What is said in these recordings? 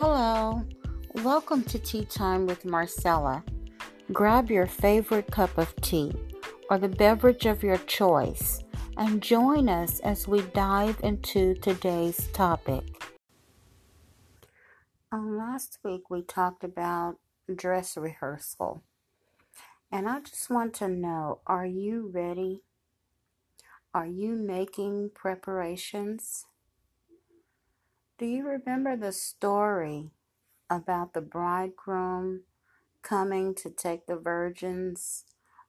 Hello, welcome to Tea Time with Marcella. Grab your favorite cup of tea or the beverage of your choice and join us as we dive into today's topic. Last week we talked about dress rehearsal, and I just want to know, are you ready? Are you making preparations? Do you remember the story about the bridegroom coming to take the virgins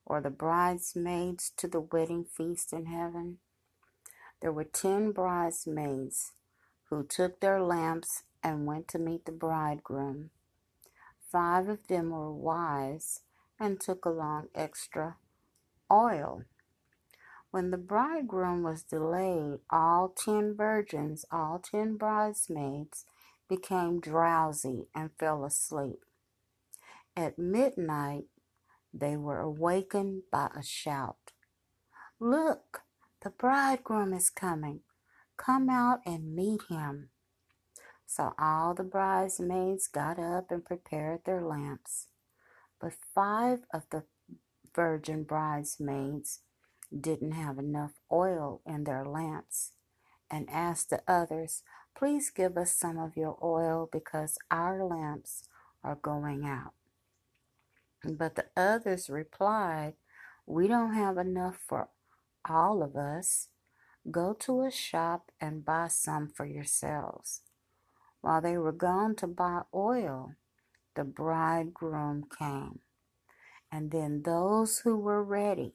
or the bridesmaids to the wedding feast in heaven? There were 10 bridesmaids who took their lamps and went to meet the bridegroom. 5 of them were wise and took along extra oil. When the bridegroom was delayed, all 10 virgins, all 10 bridesmaids, became drowsy and fell asleep. At midnight, they were awakened by a shout. "Look, the bridegroom is coming. Come out and meet him." So all the bridesmaids got up and prepared their lamps. But 5 of the virgin bridesmaids didn't have enough oil in their lamps and asked the others, "Please give us some of your oil because our lamps are going out." But the others replied, "We don't have enough for all of us. Go to a shop and buy some for yourselves." While they were gone to buy oil, the bridegroom came. And then those who were ready,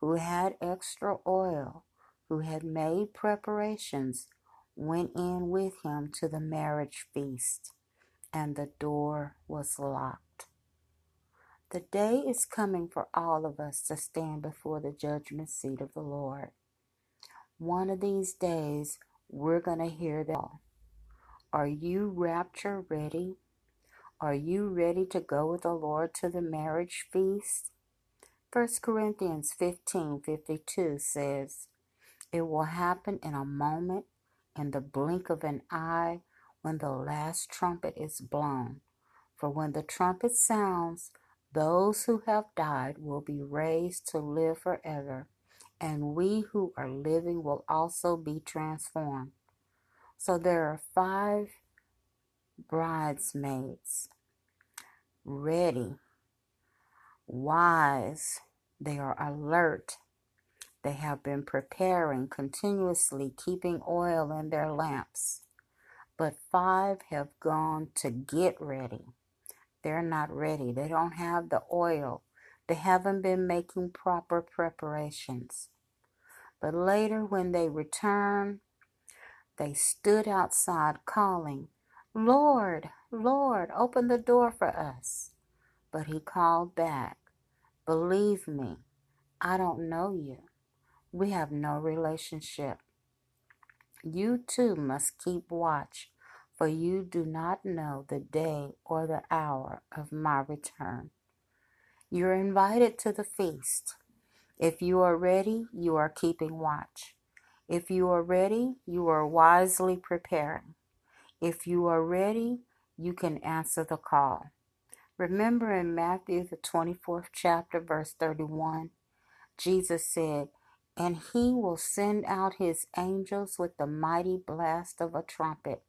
who had extra oil, who had made preparations, went in with him to the marriage feast, and the door was locked. The day is coming for all of us to stand before the judgment seat of the Lord. One of these days, we're going to hear that. Are you rapture ready? Are you ready to go with the Lord to the marriage feast? First Corinthians 15:52 says, "It will happen in a moment, in the blink of an eye, when the last trumpet is blown. For when the trumpet sounds, those who have died will be raised to live forever, and we who are living will also be transformed." So there are 5 bridesmaids, ready, wise, they are alert, they have been preparing, continuously keeping oil in their lamps, but 5 have gone to get ready. They're not ready, they don't have the oil, they haven't been making proper preparations. But later when they return, they stood outside calling, "Lord, Lord, open the door for us." But he called back, "Believe me, I don't know you. We have no relationship. You too must keep watch, for you do not know the day or the hour of my return." You're invited to the feast. If you are ready, you are keeping watch. If you are ready, you are wisely preparing. If you are ready, you can answer the call. Remember in Matthew, the 24th chapter, verse 31, Jesus said, "And he will send out his angels with the mighty blast of a trumpet,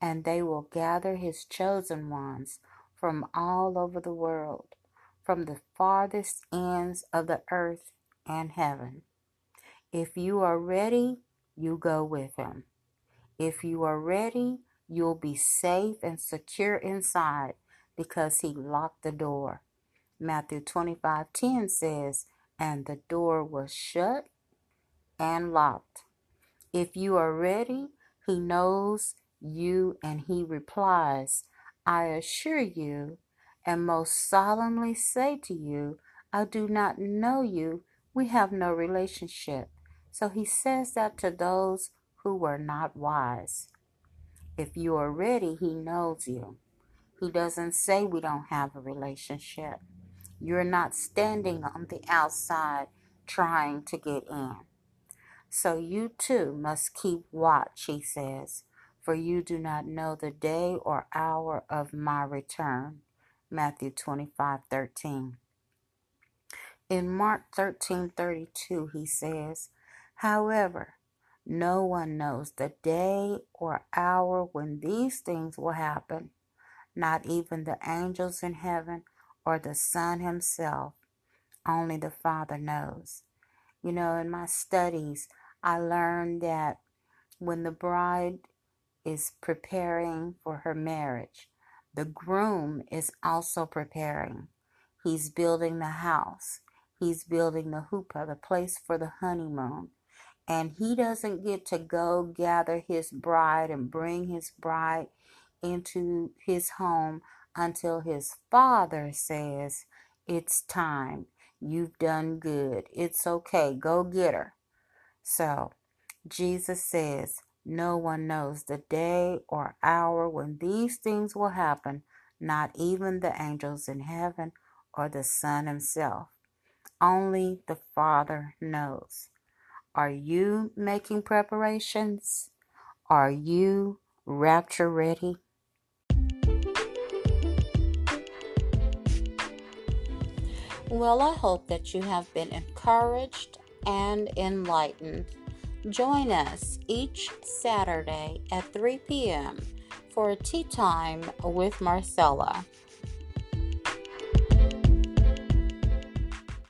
and they will gather his chosen ones from all over the world, from the farthest ends of the earth and heaven." If you are ready, you go with him. If you are ready, you'll be safe and secure inside, because he locked the door. Matthew 25:10 says, "And the door was shut and locked." If you are ready, he knows you and he replies, "I assure you and most solemnly say to you, I do not know you. We have no relationship." So he says that to those who were not wise. If you are ready, he knows you. He doesn't say we don't have a relationship. You're not standing on the outside trying to get in. So you too must keep watch, he says, for you do not know the day or hour of my return. Matthew 25:13. In Mark 13:32, he says, however, no one knows the day or hour when these things will happen, not even the angels in heaven or the Son himself. Only the Father knows. You know, in my studies, I learned that when the bride is preparing for her marriage, the groom is also preparing. He's building the house. He's building the hoopah, the place for the honeymoon. And he doesn't get to go gather his bride and bring his bride into his home until his Father says, it's time. You've done good. It's okay. Go get her. So Jesus says, no one knows the day or hour when these things will happen, not even the angels in heaven or the Son himself. Only the Father knows. Are you making preparations? Are you rapture ready? Well, I hope that you have been encouraged and enlightened. Join us each Saturday at 3 p.m. for Tea Time with Marcella.